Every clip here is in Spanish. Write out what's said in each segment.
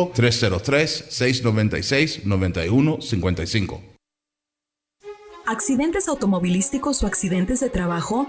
303-696-9155. ¿Accidentes automovilísticos o accidentes de trabajo?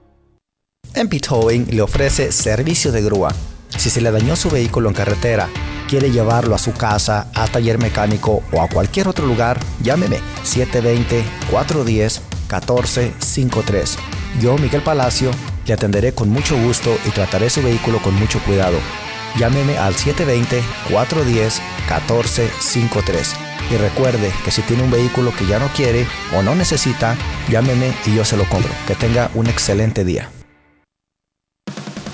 MP Towing le ofrece servicio de grúa. Si se le dañó su vehículo en carretera, quiere llevarlo a su casa, a taller mecánico o a cualquier otro lugar, llámeme 720-410-1453. Yo, Miguel Palacio, le atenderé con mucho gusto y trataré su vehículo con mucho cuidado. Llámeme al 720-410-1453. Y recuerde que si tiene un vehículo que ya no quiere o no necesita, llámeme y yo se lo compro. Que tenga un excelente día.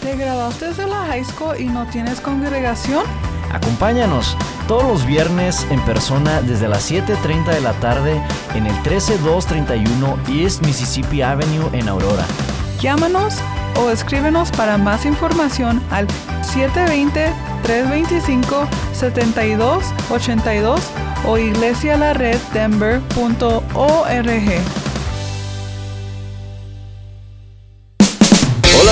¿Te graduaste de la high school y no tienes congregación? Acompáñanos todos los viernes en persona desde las 7:30 de la tarde en el 13231 East Mississippi Avenue en Aurora. Llámanos o escríbenos para más información al 720-325-7282 o iglesialareddenver.org. Hola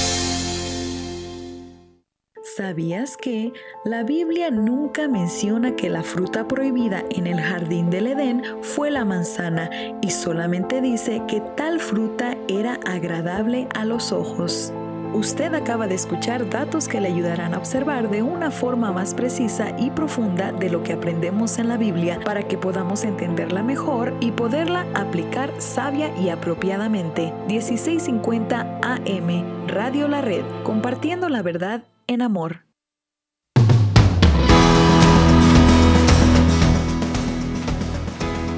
¿Sabías que la Biblia nunca menciona que la fruta prohibida en el jardín del Edén fue la manzana y solamente dice que tal fruta era agradable a los ojos? Usted acaba de escuchar datos que le ayudarán a observar de una forma más precisa y profunda de lo que aprendemos en la Biblia para que podamos entenderla mejor y poderla aplicar sabia y apropiadamente. 1650 AM, Radio La Red, compartiendo la verdad en amor.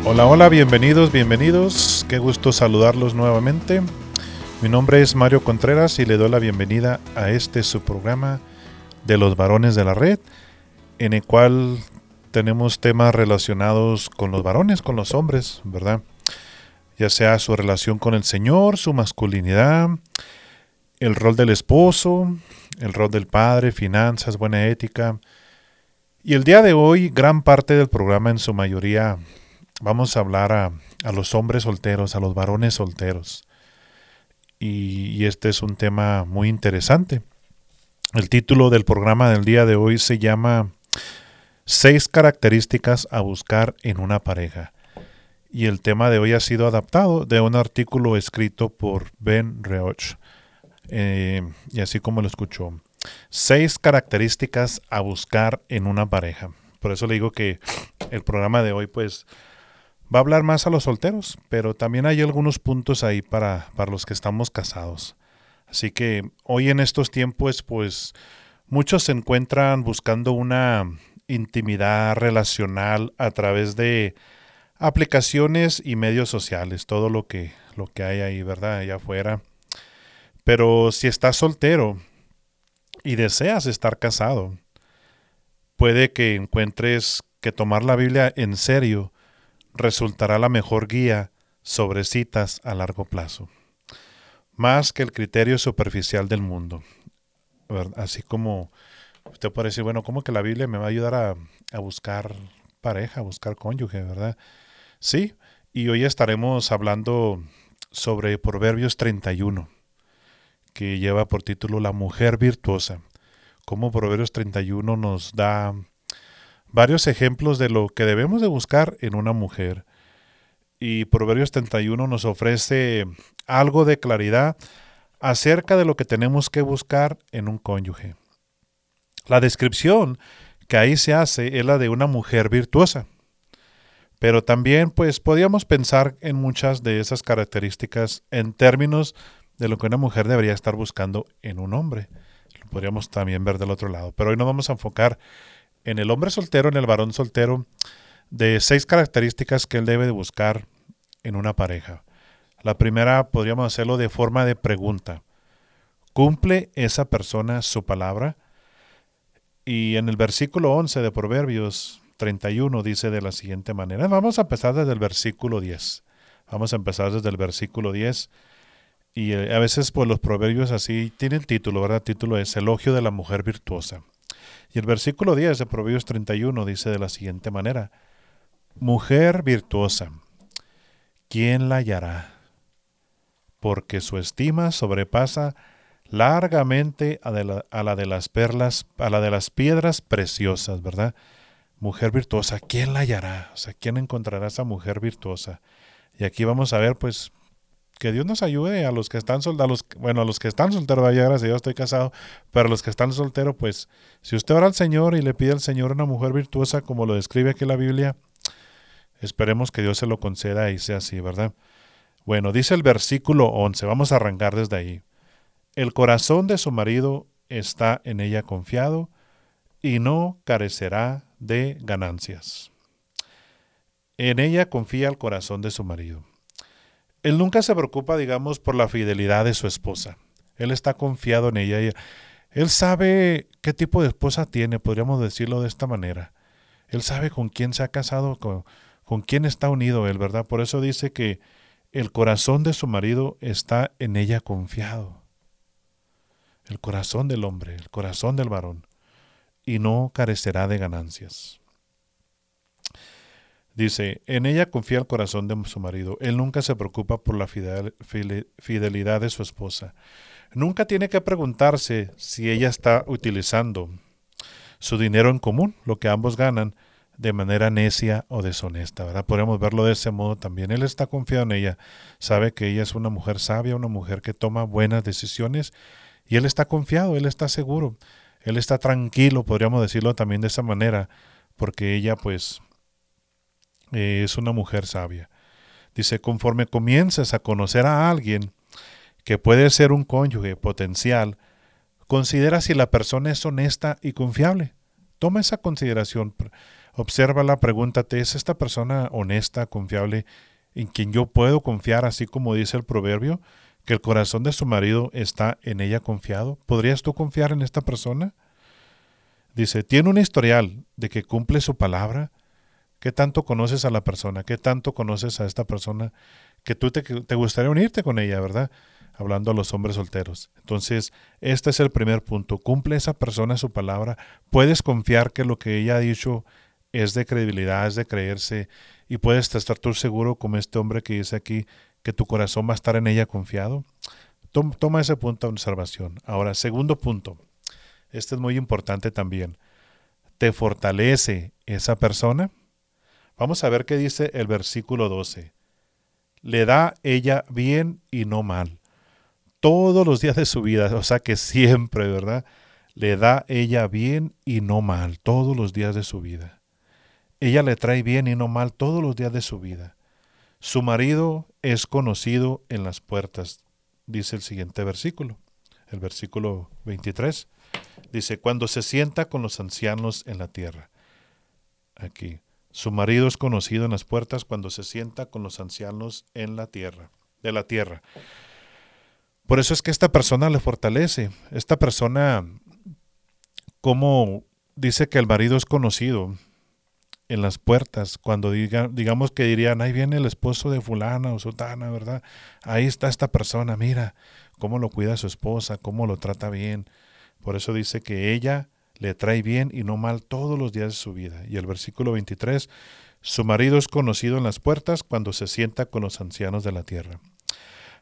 Hola, hola, bienvenidos, bienvenidos. Qué gusto saludarlos nuevamente. Mi nombre es Mario Contreras y le doy la bienvenida a este su programa de los varones de la red, en el cual tenemos temas relacionados con los varones, con los hombres, ¿verdad? Ya sea su relación con el Señor, su masculinidad, el rol del esposo, el rol del padre, finanzas, buena ética. Y el día de hoy, gran parte del programa, en su mayoría, vamos a hablar a los hombres solteros, a los varones solteros. Y este es un tema muy interesante. El título del programa del día de hoy se llama 6 características a buscar en una pareja. Y el tema de hoy ha sido adaptado de un artículo escrito por Ben Reoch. Y así como lo escuchó, 6 características a buscar en una pareja. Por eso le digo que el programa de hoy, pues, va a hablar más a los solteros, pero también hay algunos puntos ahí para los que estamos casados. Así que hoy en estos tiempos, pues, muchos se encuentran buscando una intimidad relacional a través de aplicaciones y medios sociales, todo lo que hay ahí, ¿verdad? Allá afuera. Pero si estás soltero y deseas estar casado, puede que encuentres que tomar la Biblia en serio resultará la mejor guía sobre citas a largo plazo, más que el criterio superficial del mundo. Así como usted puede decir, bueno, ¿cómo que la Biblia me va a ayudar a buscar pareja, a buscar cónyuge, verdad? Sí, y hoy estaremos hablando sobre Proverbios 31, que lleva por título La Mujer Virtuosa. Como Proverbios 31 nos da varios ejemplos de lo que debemos de buscar en una mujer. Y Proverbios 31 nos ofrece algo de claridad acerca de lo que tenemos que buscar en un cónyuge. La descripción que ahí se hace es la de una mujer virtuosa. Pero también, pues, podíamos pensar en muchas de esas características en términos de lo que una mujer debería estar buscando en un hombre. Lo podríamos también ver del otro lado. Pero hoy nos vamos a enfocar en el hombre soltero, en el varón soltero, de 6 características que él debe de buscar en una pareja. La primera podríamos hacerlo de forma de pregunta. ¿Cumple esa persona su palabra? Y en el versículo 11 de Proverbios 31 dice de la siguiente manera. Vamos a empezar desde el versículo 10. Y a veces, pues, los proverbios así tienen título, ¿verdad? El título es Elogio de la Mujer Virtuosa. Y el versículo 10 de Proverbios 31 dice de la siguiente manera. Mujer virtuosa, ¿quién la hallará? Porque su estima sobrepasa largamente a la de las piedras preciosas, ¿verdad? Mujer virtuosa, ¿quién la hallará? O sea, ¿quién encontrará a esa mujer virtuosa? Y aquí vamos a ver, pues, que Dios nos ayude a los que están solteros. Bueno, a los que están solteros, vaya, gracias a Dios estoy casado, pero a los que están solteros, pues, si usted ora al Señor y le pide al Señor una mujer virtuosa, como lo describe aquí la Biblia, esperemos que Dios se lo conceda y sea así, ¿verdad? Bueno, dice el versículo 11, vamos a arrancar desde ahí. El corazón de su marido está en ella confiado y no carecerá de ganancias. En ella confía el corazón de su marido. Él nunca se preocupa, digamos, por la fidelidad de su esposa. Él está confiado en ella. Él sabe qué tipo de esposa tiene, podríamos decirlo de esta manera. Él sabe con quién se ha casado, con quién está unido él, ¿verdad? Por eso dice que el corazón de su marido está en ella confiado. El corazón del hombre, el corazón del varón. Y no carecerá de ganancias. Dice, en ella confía el corazón de su marido. Él nunca se preocupa por la fidelidad de su esposa. Nunca tiene que preguntarse si ella está utilizando su dinero en común, lo que ambos ganan, de manera necia o deshonesta, ¿verdad? Podríamos verlo de ese modo también. Él está confiado en ella, sabe que ella es una mujer sabia, una mujer que toma buenas decisiones, y él está confiado, él está seguro, él está tranquilo, podríamos decirlo también de esa manera, porque ella, pues, es una mujer sabia. Dice, conforme comiences a conocer a alguien que puede ser un cónyuge potencial, considera si la persona es honesta y confiable. Toma esa consideración. Obsérvala, pregúntate, ¿es esta persona honesta, confiable, en quien yo puedo confiar? Así como dice el proverbio, que el corazón de su marido está en ella confiado. ¿Podrías tú confiar en esta persona? Dice, ¿tiene un historial de que cumple su palabra? ¿Qué tanto conoces a la persona? ¿Qué tanto conoces a esta persona? Que tú te gustaría unirte con ella, ¿verdad? Hablando a los hombres solteros. Entonces, este es el primer punto. ¿Cumple esa persona su palabra? ¿Puedes confiar que lo que ella ha dicho es de credibilidad, es de creerse, y puedes estar tú seguro, como este hombre que dice aquí, que tu corazón va a estar en ella confiado? Toma ese punto de observación. Ahora, segundo punto. Este es muy importante también. ¿Te fortalece esa persona? Vamos a ver qué dice el versículo 12. Le da ella bien y no mal. Todos los días de su vida, o sea que siempre, ¿verdad? Le da ella bien y no mal, todos los días de su vida. Ella le trae bien y no mal todos los días de su vida. Su marido es conocido en las puertas, dice el siguiente versículo, el versículo 23. Dice, cuando se sienta con los ancianos en la tierra. Aquí, su marido es conocido en las puertas cuando se sienta con los ancianos en la tierra, de la tierra. Por eso es que esta persona le fortalece. Esta persona, como dice que el marido es conocido, en las puertas, cuando digamos que dirían, ahí viene el esposo de fulana o sutana, ¿verdad? Ahí está esta persona, mira cómo lo cuida su esposa, cómo lo trata bien. Por eso dice que ella le trae bien y no mal todos los días de su vida. Y el versículo 23, su marido es conocido en las puertas cuando se sienta con los ancianos de la tierra.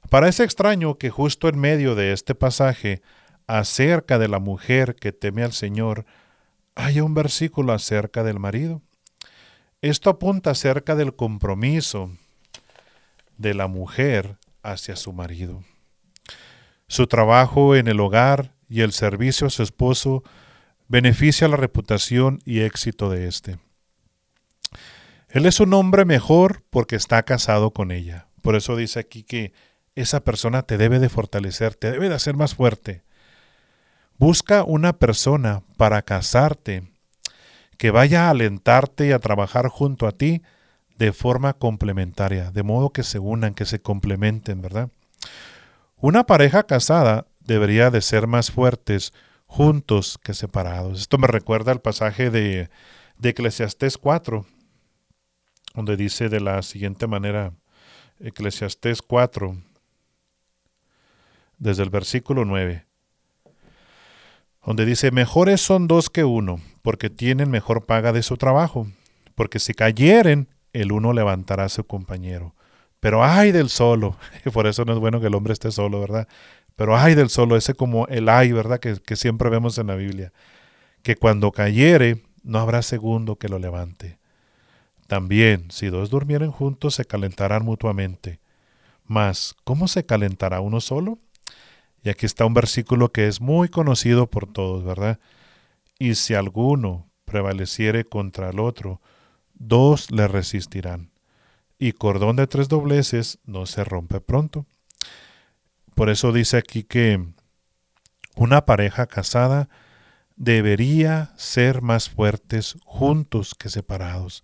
Parece extraño que justo en medio de este pasaje acerca de la mujer que teme al Señor haya un versículo acerca del marido. Esto apunta acerca del compromiso de la mujer hacia su marido. Su trabajo en el hogar y el servicio a su esposo beneficia la reputación y éxito de éste. Él es un hombre mejor porque está casado con ella. Por eso dice aquí que esa persona te debe de fortalecer, te debe de hacer más fuerte. Busca una persona para casarte que vaya a alentarte y a trabajar junto a ti de forma complementaria, de modo que se unan, que se complementen, ¿verdad? Una pareja casada debería de ser más fuertes juntos que separados. Esto me recuerda al pasaje de Eclesiastés 4, donde dice de la siguiente manera, Eclesiastés 4, desde el versículo 9. Donde dice, mejores son dos que uno, porque tienen mejor paga de su trabajo, porque si cayeren, el uno levantará a su compañero. Pero ay del solo, por eso no es bueno que el hombre esté solo, ¿verdad? Pero ay del solo, ese como el ay, ¿verdad? Que siempre vemos en la Biblia, que cuando cayere, no habrá segundo que lo levante. También, si dos durmieren juntos, se calentarán mutuamente. Mas, ¿cómo se calentará uno solo? Y aquí está un versículo que es muy conocido por todos, ¿verdad? Y si alguno prevaleciere contra el otro, dos le resistirán. Y cordón de tres dobleces no se rompe pronto. Por eso dice aquí que una pareja casada debería ser más fuertes juntos que separados.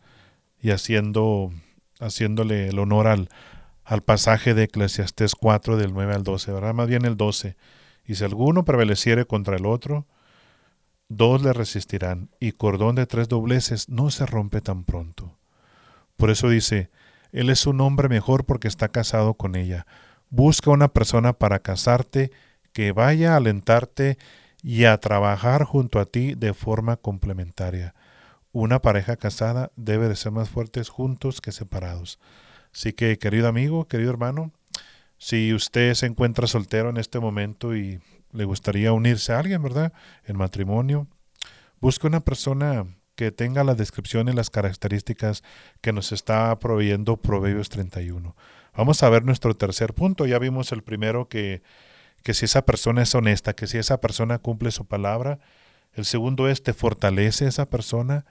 Y haciéndole el honor al pasaje de Eclesiastés 4 del 9 al 12, ¿verdad? Más bien el 12. Y si alguno prevaleciere contra el otro, dos le resistirán, y cordón de tres dobleces no se rompe tan pronto. Por eso dice, él es un hombre mejor porque está casado con ella. Busca una persona para casarte que vaya a alentarte y a trabajar junto a ti de forma complementaria. Una pareja casada debe de ser más fuertes juntos que separados. Así que, querido amigo, querido hermano, si usted se encuentra soltero en este momento y le gustaría unirse a alguien, ¿verdad?, en matrimonio, busque una persona que tenga la descripción y las características que nos está proveyendo Proverbios 31. Vamos a ver nuestro tercer punto. Ya vimos el primero, que si esa persona es honesta, que si esa persona cumple su palabra. El segundo es, te fortalece a esa persona.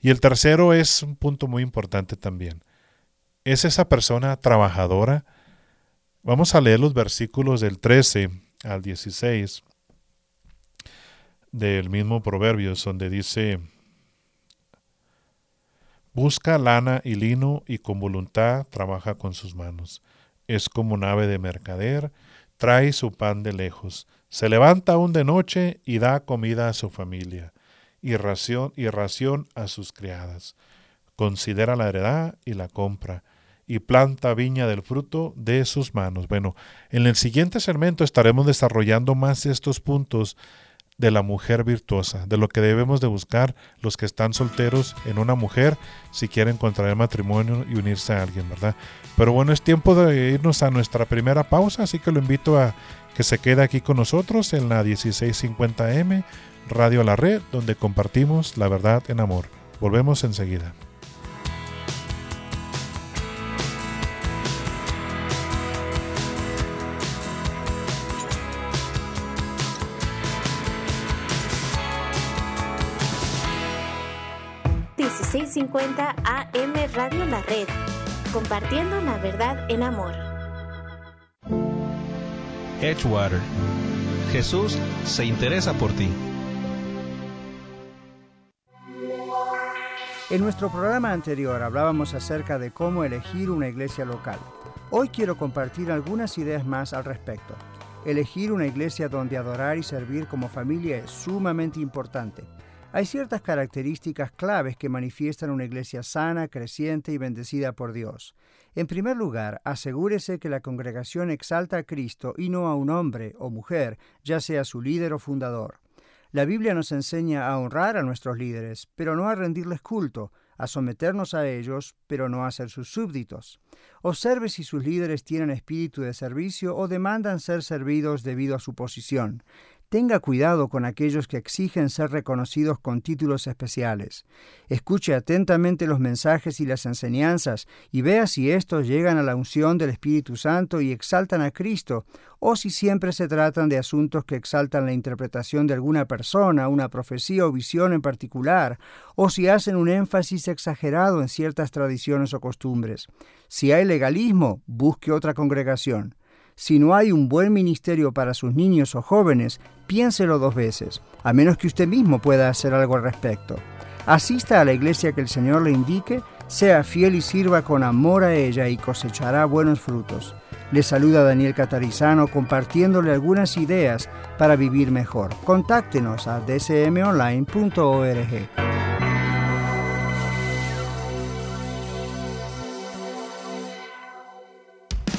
Y el tercero es un punto muy importante también. ¿Es esa persona trabajadora? Vamos a leer los versículos del 13 al 16 del mismo Proverbios, donde dice, busca lana y lino y con voluntad trabaja con sus manos. Es como un ave de mercader, trae su pan de lejos. Se levanta aún de noche y da comida a su familia y ración a sus criadas. Considera la heredad y la compra, y planta viña del fruto de sus manos. Bueno, en el siguiente segmento estaremos desarrollando más estos puntos de la mujer virtuosa, de lo que debemos de buscar los que están solteros en una mujer si quieren contraer matrimonio y unirse a alguien, ¿verdad? Pero bueno, es tiempo de irnos a nuestra primera pausa, así que lo invito a que se quede aquí con nosotros en la 1650M Radio La Red, donde compartimos la verdad en amor. Volvemos enseguida. AM Radio La Red, compartiendo la verdad en amor. Edgewater, Jesús se interesa por ti. En nuestro programa anterior hablábamos acerca de cómo elegir una iglesia local. Hoy quiero compartir algunas ideas más al respecto. Elegir una iglesia donde adorar y servir como familia es sumamente importante. Hay ciertas características claves que manifiestan una iglesia sana, creciente y bendecida por Dios. En primer lugar, asegúrese que la congregación exalta a Cristo y no a un hombre o mujer, ya sea su líder o fundador. La Biblia nos enseña a honrar a nuestros líderes, pero no a rendirles culto, a someternos a ellos, pero no a ser sus súbditos. Observe si sus líderes tienen espíritu de servicio o demandan ser servidos debido a su posición. Tenga cuidado con aquellos que exigen ser reconocidos con títulos especiales. Escuche atentamente los mensajes y las enseñanzas y vea si estos llegan a la unción del Espíritu Santo y exaltan a Cristo, o si siempre se tratan de asuntos que exaltan la interpretación de alguna persona, una profecía o visión en particular, o si hacen un énfasis exagerado en ciertas tradiciones o costumbres. Si hay legalismo, busque otra congregación. Si no hay un buen ministerio para sus niños o jóvenes, piénselo dos veces, a menos que usted mismo pueda hacer algo al respecto. Asista a la iglesia que el Señor le indique, sea fiel y sirva con amor a ella y cosechará buenos frutos. Le saluda Daniel Catarizano compartiéndole algunas ideas para vivir mejor. Contáctenos a dcmonline.org.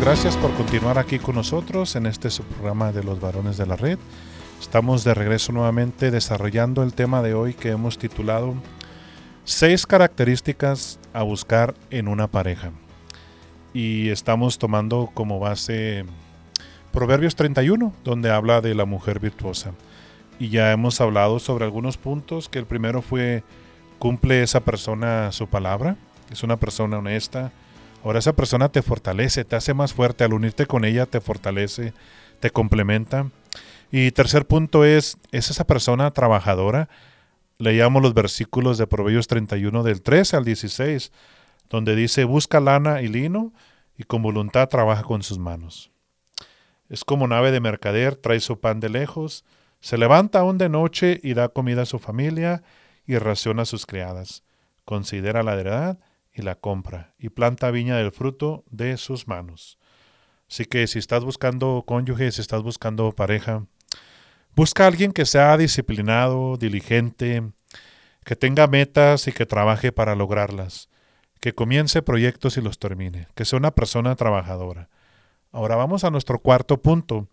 Gracias por continuar aquí con nosotros en este subprograma de los varones de la red. Estamos de regreso nuevamente desarrollando el tema de hoy que hemos titulado 6 características a buscar en una pareja. Y estamos tomando como base Proverbios 31, donde habla de la mujer virtuosa. Y ya hemos hablado sobre algunos puntos, que el primero fue: cumple esa persona su palabra, es una persona honesta. Ahora esa persona te fortalece, te hace más fuerte. Al unirte con ella te fortalece, te complementa. Y tercer punto es esa persona trabajadora. Leíamos los versículos de Proverbios 31 del 13 al 16, donde dice: busca lana y lino y con voluntad trabaja con sus manos. Es como nave de mercader, trae su pan de lejos, se levanta aún de noche y da comida a su familia y ración a sus criadas. Considera la heredad y la compra, y planta viña del fruto de sus manos. Así que si estás buscando cónyuge, si estás buscando pareja, busca a alguien que sea disciplinado, diligente, que tenga metas y que trabaje para lograrlas, que comience proyectos y los termine, que sea una persona trabajadora. Ahora vamos a nuestro cuarto punto.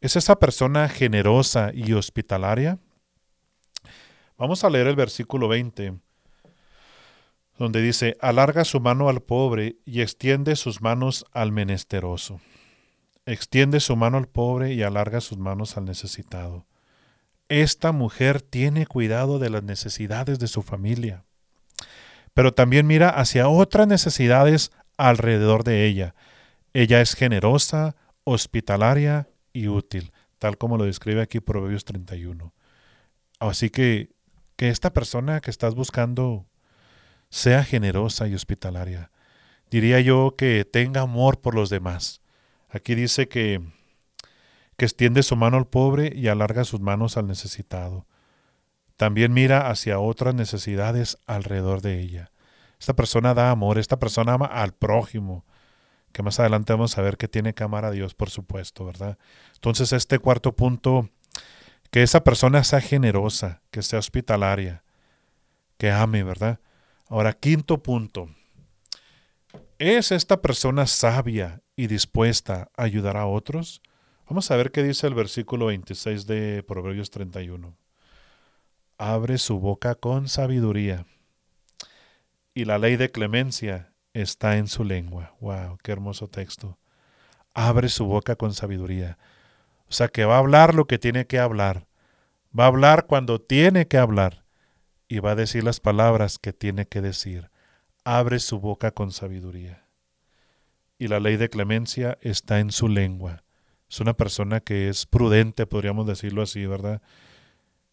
¿Es esa persona generosa y hospitalaria? Vamos a leer el versículo 20. Donde dice: alarga su mano al pobre y extiende sus manos al menesteroso. Extiende su mano al pobre y alarga sus manos al necesitado. Esta mujer tiene cuidado de las necesidades de su familia, pero también mira hacia otras necesidades alrededor de ella. Ella es generosa, hospitalaria y útil, tal como lo describe aquí Proverbios 31. Así que esta persona que estás buscando sea generosa y hospitalaria. Diría yo que tenga amor por los demás. Aquí dice que, que extiende su mano al pobre y alarga sus manos al necesitado. También mira hacia otras necesidades alrededor de ella. Esta persona da amor, esta persona ama al prójimo, que más adelante vamos a ver que tiene que amar a Dios, por supuesto, ¿verdad? Entonces, este cuarto punto, que esa persona sea generosa, que sea hospitalaria, que ame, ¿verdad? Ahora, quinto punto, ¿es esta persona sabia y dispuesta a ayudar a otros? Vamos a ver qué dice el versículo 26 de Proverbios 31. Abre su boca con sabiduría, y la ley de clemencia está en su lengua. ¡Wow! ¡Qué hermoso texto! Abre su boca con sabiduría. O sea, que va a hablar lo que tiene que hablar. Va a hablar cuando tiene que hablar. Y va a decir las palabras que tiene que decir. Abre su boca con sabiduría. Y la ley de clemencia está en su lengua. Es una persona que es prudente, podríamos decirlo así, ¿verdad?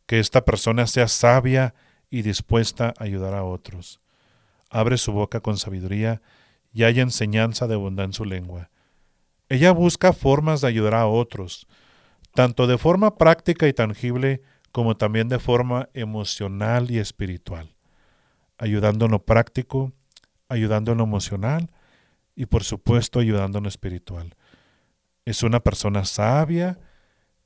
Que esta persona sea sabia y dispuesta a ayudar a otros. Abre su boca con sabiduría y haya enseñanza de bondad en su lengua. Ella busca formas de ayudar a otros, tanto de forma práctica y tangible como también de forma emocional y espiritual, ayudando en lo práctico, ayudando en lo emocional y por supuesto ayudando en lo espiritual. Es una persona sabia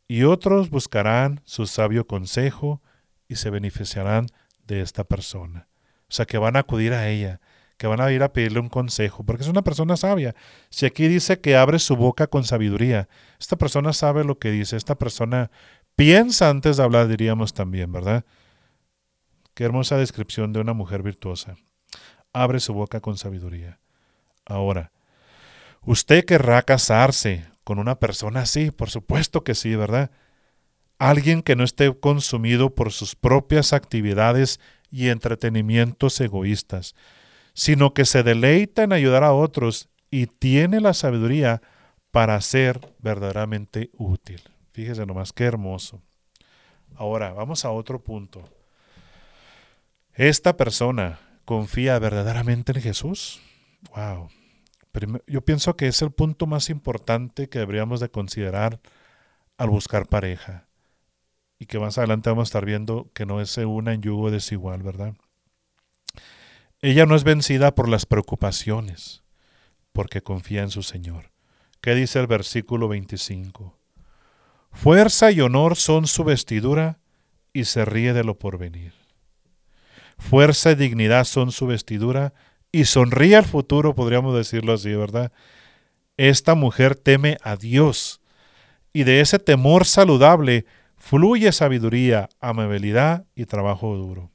y otros buscarán su sabio consejo y se beneficiarán de esta persona. O sea, que van a acudir a ella, que van a ir a pedirle un consejo, porque es una persona sabia. Si aquí dice que abre su boca con sabiduría, esta persona sabe lo que dice, esta persona piensa antes de hablar, diríamos también, ¿verdad? Qué hermosa descripción de una mujer virtuosa. Abre su boca con sabiduría. Ahora, ¿usted querrá casarse con una persona así? Por supuesto que sí, ¿verdad? Alguien que no esté consumido por sus propias actividades y entretenimientos egoístas, sino que se deleita en ayudar a otros y tiene la sabiduría para ser verdaderamente útil. Fíjese nomás, qué hermoso. Ahora, vamos a otro punto. ¿Esta persona confía verdaderamente en Jesús? ¡Wow! Yo pienso que es el punto más importante que deberíamos de considerar al buscar pareja. Y que más adelante vamos a estar viendo que no se una en yugo desigual, ¿verdad? Ella no es vencida por las preocupaciones, porque confía en su Señor. ¿Qué dice el versículo 25? Fuerza y honor son su vestidura y se ríe de lo porvenir. Fuerza y dignidad son su vestidura y sonríe al futuro, podríamos decirlo así, ¿verdad? Esta mujer teme a Dios y de ese temor saludable fluye sabiduría, amabilidad y trabajo duro.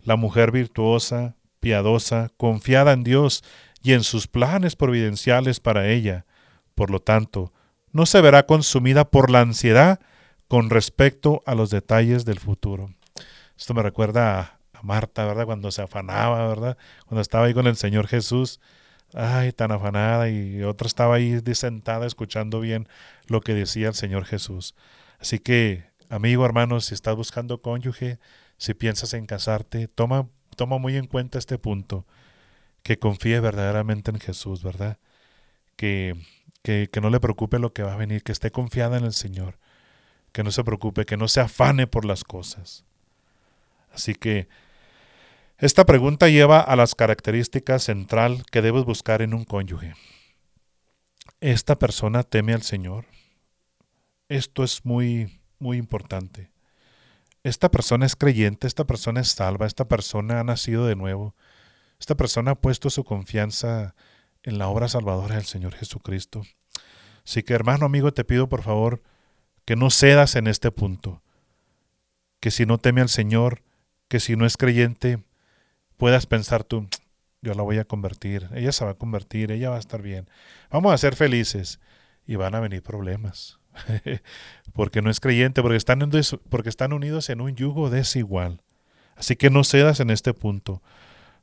La mujer virtuosa, piadosa, confiada en Dios y en sus planes providenciales para ella, por lo tanto, no se verá consumida por la ansiedad con respecto a los detalles del futuro. Esto me recuerda a Marta, ¿verdad? Cuando se afanaba, ¿verdad? Cuando estaba ahí con el Señor Jesús, ay, tan afanada, y otra estaba ahí sentada escuchando bien lo que decía el Señor Jesús. Así que, amigo, hermano, si estás buscando cónyuge, si piensas en casarte, toma muy en cuenta este punto, que confíe verdaderamente en Jesús, ¿verdad? Que no le preocupe lo que va a venir, que esté confiada en el Señor, que no se preocupe, que no se afane por las cosas. Así que esta pregunta lleva a las características central que debes buscar en un cónyuge. ¿Esta persona teme al Señor? Esto es muy, muy importante. ¿Esta persona es creyente? ¿Esta persona es salva? ¿Esta persona ha nacido de nuevo? ¿Esta persona ha puesto su confianza en la obra salvadora del Señor Jesucristo? Así que, hermano, amigo, te pido por favor que no cedas en este punto. Que si no teme al Señor, que si no es creyente, puedas pensar tú, yo la voy a convertir, ella se va a convertir, ella va a estar bien. Vamos a ser felices y van a venir problemas. Porque no es creyente, porque están unidos en un yugo desigual. Así que no cedas en este punto.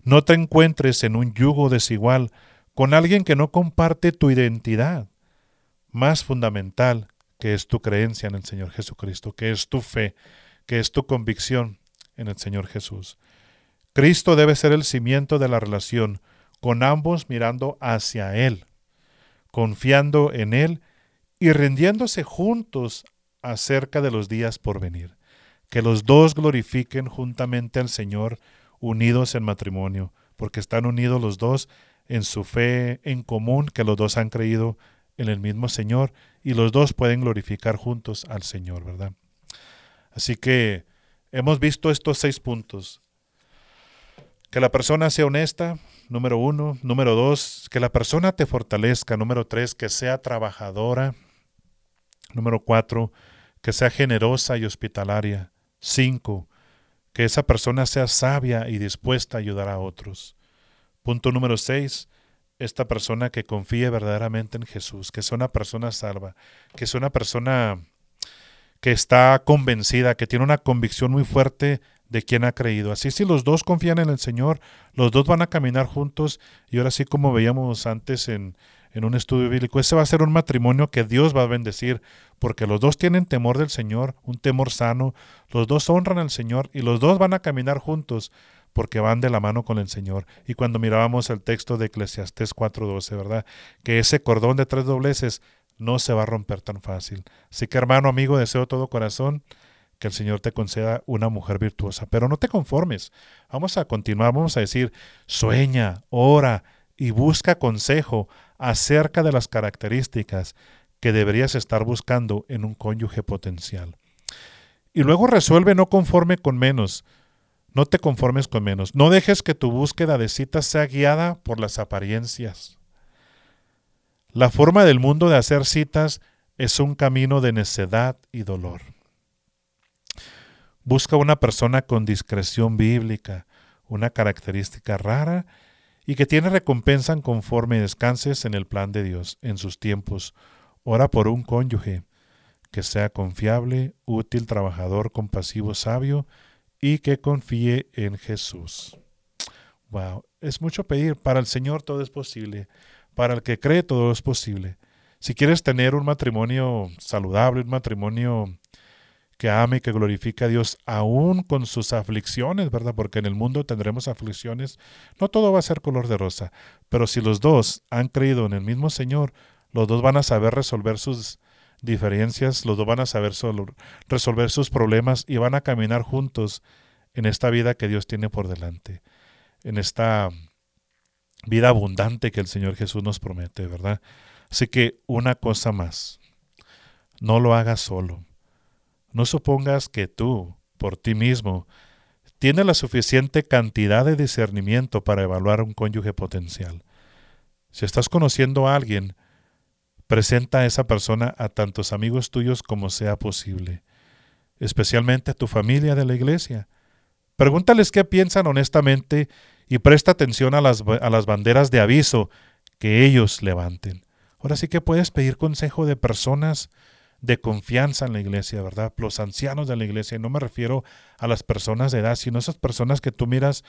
No te encuentres en un yugo desigual con alguien que no comparte tu identidad, más fundamental que es tu creencia en el Señor Jesucristo, que es tu fe, que es tu convicción en el Señor Jesús. Cristo debe ser el cimiento de la relación, con ambos mirando hacia Él, confiando en Él y rindiéndose juntos acerca de los días por venir. Que los dos glorifiquen juntamente al Señor, unidos en matrimonio, porque están unidos los dos en su fe en común, que los dos han creído en el mismo Señor, y los dos pueden glorificar juntos al Señor, ¿verdad? Así que hemos visto estos 6 puntos. Que la persona sea honesta, número 1. Número 2, que la persona te fortalezca. Número 3, que sea trabajadora. Número 4, que sea generosa y hospitalaria. 5, que esa persona sea sabia y dispuesta a ayudar a otros. Punto número 6, esta persona que confíe verdaderamente en Jesús, que sea una persona salva, que sea una persona que está convencida, que tiene una convicción muy fuerte de quien ha creído. Así si los dos confían en el Señor, los dos van a caminar juntos. Y ahora sí, como veíamos antes en un estudio bíblico, ese va a ser un matrimonio que Dios va a bendecir, porque los dos tienen temor del Señor, un temor sano, los dos honran al Señor y los dos van a caminar juntos porque van de la mano con el Señor. Y cuando mirábamos el texto de Eclesiastés 4:12, ¿verdad? Que ese cordón de 3 dobleces no se va a romper tan fácil. Así que, hermano, amigo, deseo de todo corazón que el Señor te conceda una mujer virtuosa. Pero no te conformes. Vamos a continuar, vamos a decir, sueña, ora y busca consejo acerca de las características que deberías estar buscando en un cónyuge potencial. Y luego resuelve no conforme con menos. No te conformes con menos. No dejes que tu búsqueda de citas sea guiada por las apariencias. La forma del mundo de hacer citas es un camino de necedad y dolor. Busca una persona con discreción bíblica, una característica rara y que tiene recompensa conforme descanses en el plan de Dios, en sus tiempos. Ora por un cónyuge que sea confiable, útil, trabajador, compasivo, sabio y que confíe en Jesús. Wow, es mucho pedir. Para el Señor todo es posible. Para el que cree todo es posible. Si quieres tener un matrimonio saludable, un matrimonio que ame y que glorifique a Dios aún con sus aflicciones, ¿verdad? Porque en el mundo tendremos aflicciones. No todo va a ser color de rosa, pero si los dos han creído en el mismo Señor, los dos van a saber resolver sus diferencias, los dos van a saber resolver sus problemas y van a caminar juntos en esta vida que Dios tiene por delante, en esta vida abundante que el Señor Jesús nos promete, ¿verdad? Así que una cosa más, no lo hagas solo. No supongas que tú, por ti mismo, tienes la suficiente cantidad de discernimiento para evaluar un cónyuge potencial. Si estás conociendo a alguien, presenta a esa persona a tantos amigos tuyos como sea posible, especialmente a tu familia de la iglesia. Pregúntales qué piensan honestamente y presta atención a las banderas de aviso que ellos levanten. Ahora sí que puedes pedir consejo de personas de confianza en la iglesia, ¿verdad? Los ancianos de la iglesia, y no me refiero a las personas de edad, sino esas personas que tú miras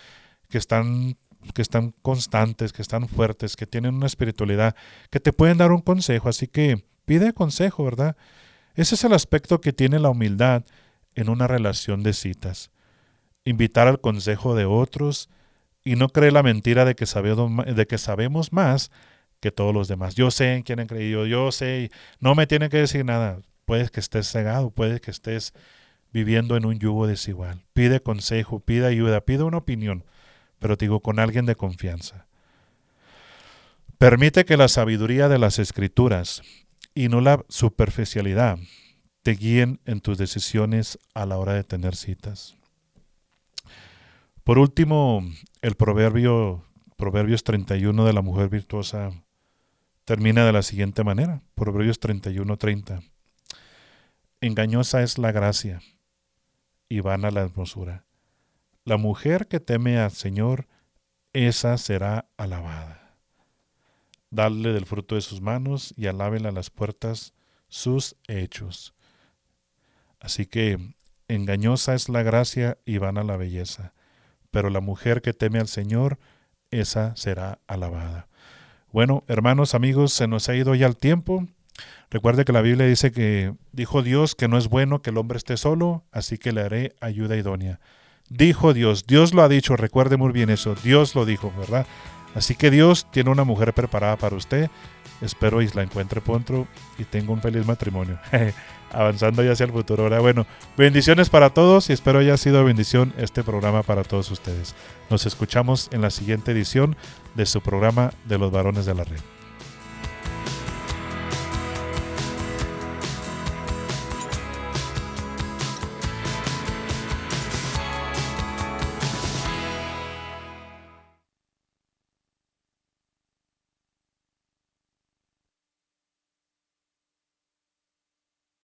que están constantes, que están fuertes, que tienen una espiritualidad, que te pueden dar un consejo. Así que pide consejo, ¿verdad? Ese es el aspecto que tiene la humildad en una relación de citas. Invitar al consejo de otros y no creer la mentira de que sabemos más que todos los demás. Yo sé en quién han creído, yo sé, no me tienen que decir nada. Puedes que estés cegado, puedes que estés viviendo en un yugo desigual. Pide consejo, pide ayuda, pide una opinión, pero te digo, con alguien de confianza. Permite que la sabiduría de las Escrituras y no la superficialidad te guíen en tus decisiones a la hora de tener citas. Por último, el Proverbios 31 de la mujer virtuosa termina de la siguiente manera, Proverbios 31:30. Engañosa es la gracia y vana la hermosura. La mujer que teme al Señor, esa será alabada. Dadle del fruto de sus manos y alábela a las puertas sus hechos. Así que engañosa es la gracia y vana la belleza, pero la mujer que teme al Señor, esa será alabada. Bueno, hermanos, amigos, se nos ha ido ya el tiempo. Recuerde que la Biblia dice que dijo Dios que no es bueno que el hombre esté solo, así que le haré ayuda idónea. Dijo Dios lo ha dicho, recuerde muy bien eso, Dios lo dijo, ¿verdad? Así que Dios tiene una mujer preparada para usted. Espero y la encuentre pronto y tenga un feliz matrimonio. Avanzando ya hacia el futuro. Ahora, bueno, bendiciones para todos y espero haya sido de bendición este programa para todos ustedes. Nos escuchamos en la siguiente edición de su programa de los Varones de la Red.